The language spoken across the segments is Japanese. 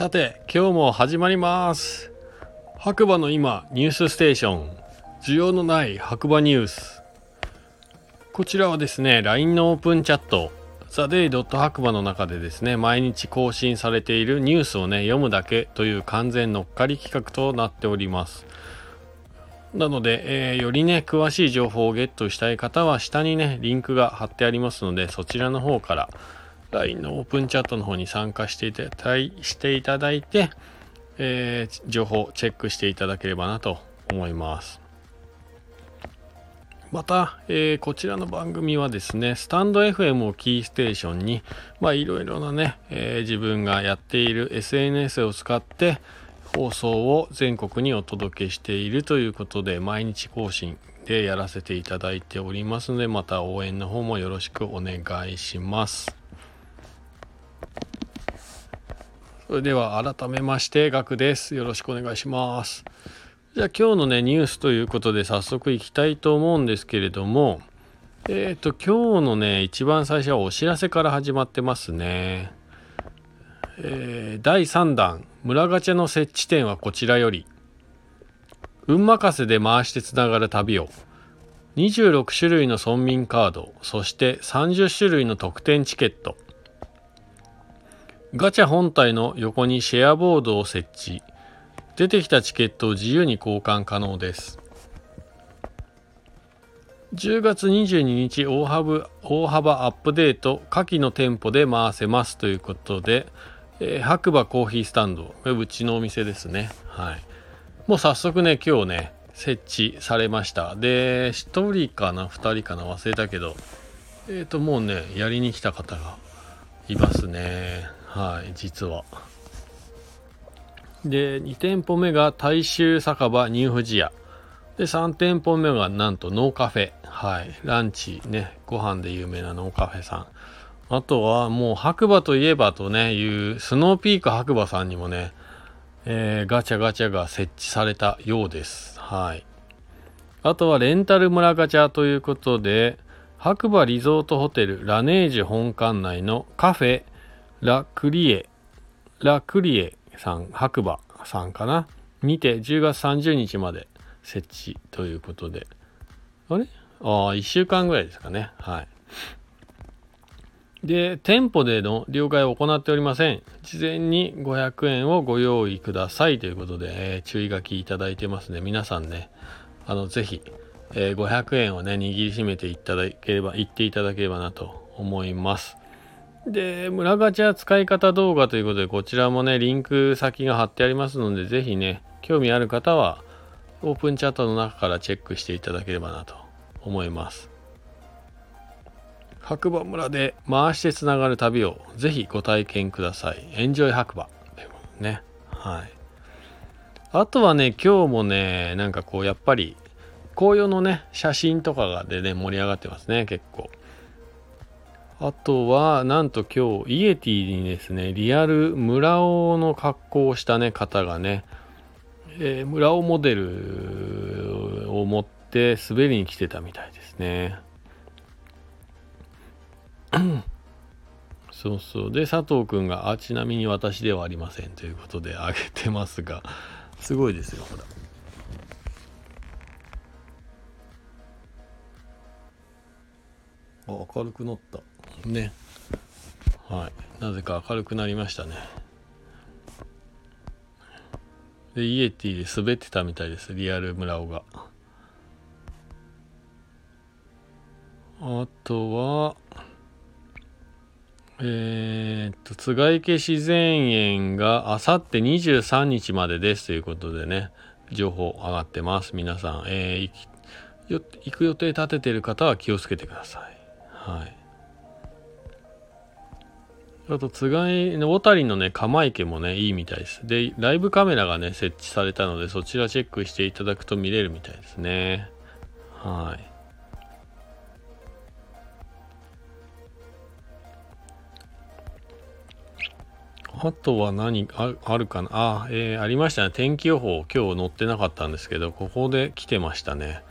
さて、今日も始まります。白馬の今ニュースステーション、需要のない白馬ニュース。こちらはですね、 LINE のオープンチャットザデイドット白馬の中でですね、毎日更新されているニュースをね、読むだけという完全乗っかり企画となっております。なので、よりね、詳しい情報をゲットしたい方は下にね、リンクが貼ってありますので、そちらの方から LINE のオープンチャットの方に参加していただいて、情報をチェックしていただければなと思います。また、こちらの番組はですね、スタンド FM をキーステーションに、いろいろなね、自分がやっている SNS を使って、放送を全国にお届けしているということで、毎日更新でやらせていただいておりますので、また応援の方もよろしくお願いします。それでは改めまして、ガクです。よろしくお願いします。じゃあ今日のね、ニュースということで早速いきたいと思うんですけれども、今日のね、一番最初はお知らせから始まってますね。第3弾村ガチャの設置点はこちらより、運任せで回してつながる旅を、26種類の村民カード、そして30種類の特典チケット、ガチャ本体の横にシェアボードを設置、出てきたチケットを自由に交換可能です。10月22日大幅アップデート、下記の店舗で回せますということで、白馬コーヒースタンド、うちのお店ですね。はい。もう早速ね、今日ね、設置されました。で、1人かな、2人かな、忘れたけど、もうね、やりに来た方がいますね。はい、実は。で、2店舗目が大衆酒場ニューフジ屋。で、3店舗目がなんとノーカフェ。はい。ランチね、ご飯で有名なノーカフェさん。あとはもう白馬といえばとねいうスノーピーク白馬さんにもね、ガチャが設置されたようです。はい。あとはレンタル村ガチャということで、白馬リゾートホテルラネージュ本館内のカフェラクリエさん、白馬さんかなにて10月30日まで設置ということで、1週間ぐらいですかね。はい。で、店舗での了解を行っておりません。事前に500円をご用意くださいということで、注意書きいただいてますね。皆さんね、ぜひ、500円をね、握りしめていっていただければなと思います。で、村ガチャ使い方動画ということで、こちらもね、リンク先が貼ってありますので、ぜひね、興味ある方は、オープンチャットの中からチェックしていただければなと思います。白馬村で回してつながる旅をぜひご体験ください。エンジョイ白馬でもね。はい。あとはね、今日もね、なんかこうやっぱり紅葉のね、写真とかでね、盛り上がってますね、結構。あとはなんと今日イエティにですね、リアル村尾の格好をしたね、方がね、村尾モデルを持って滑りに来てたみたいですね。そうで、佐藤くんがちなみに私ではありませんということであげてますが、すごいですよ、ほら。明るくなったね。はい。なぜか明るくなりましたね。で、イエティで滑ってたみたいです、リアル村尾が。あとはつがいけ自然園があさって23日までですということでね、情報上がってます。皆さん、行く予定立ててる方は気をつけてください。はい。あと、小谷のね、釜池もね、いいみたいです。で、ライブカメラがね、設置されたので、そちらチェックしていただくと見れるみたいですね。はい。あとは何あるかなあ、ありましたね。天気予報、今日載ってなかったんですけど、ここで来てましたね。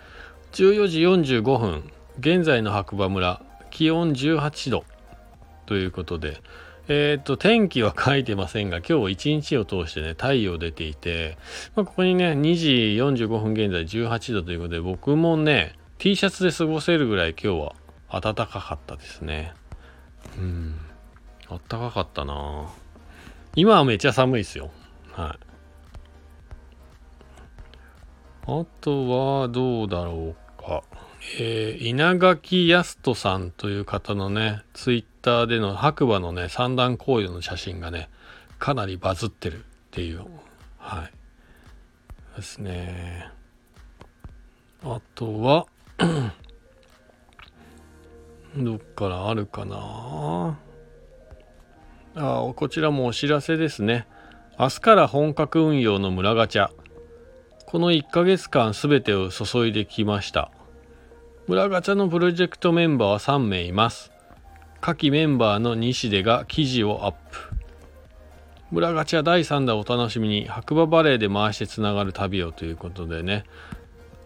14時45分現在の白馬村、気温18度ということで、天気は書いてませんが、今日一日を通してね、太陽出ていて、ここにね、2時45分現在18度ということで、僕もね、T シャツで過ごせるぐらい今日は暖かかったですね。暖かかったな。今はめっちゃ寒いですよ。はい。あとはどうだろうか。稲垣康人さんという方のね、ツイッターでの白馬のね、三段紅葉の写真がね、かなりバズってるっていう。はい。ですね。あとは、どっからあるかな。こちらもお知らせですね。明日から本格運用の村ガチャ。この1ヶ月間すべてを注いできました。村ガチャのプロジェクトメンバーは3名います。下記メンバーの西出が記事をアップ。村ガチャ第3弾をお楽しみに、白馬バレーで回してつながる旅をということでね、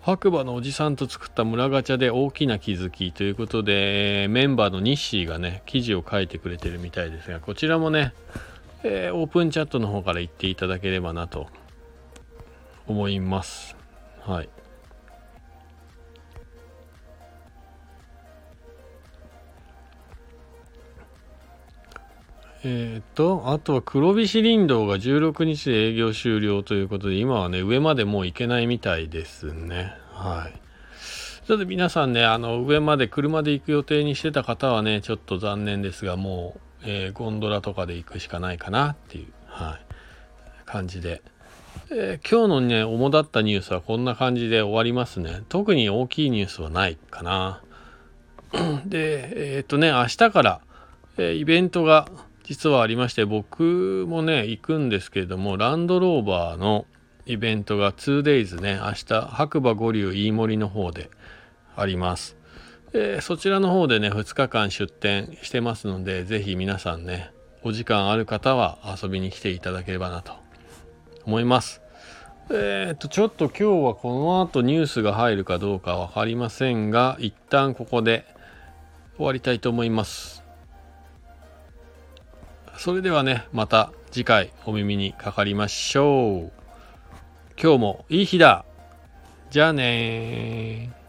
白馬のおじさんと作った村ガチャで大きな気づきということで、メンバーの西がね、記事を書いてくれてるみたいですが、こちらもね、オープンチャットの方から言っていただければなと思います。はい。あとは黒菱林道が16日で営業終了ということで、今はね、上までもう行けないみたいですね。はい。ちょっと皆さんね、上まで車で行く予定にしてた方はね、ちょっと残念ですが、もう、ゴンドラとかで行くしかないかなっていう、はい、感じで。今日のね、主だったニュースはこんな感じで終わりますね。特に大きいニュースはないかな。で、明日から、イベントが実はありまして、僕もね、行くんですけれども、ランドローバーのイベントが 2days ね、明日、白馬五竜飯森の方であります。そちらの方でね、2日間出店してますので、ぜひ皆さんね、お時間ある方は遊びに来ていただければなと思います。ちょっと今日はこの後ニュースが入るかどうかわかりませんが、一旦ここで終わりたいと思います。それではね、また次回お耳にかかりましょう。今日もいい日だ。じゃあねー。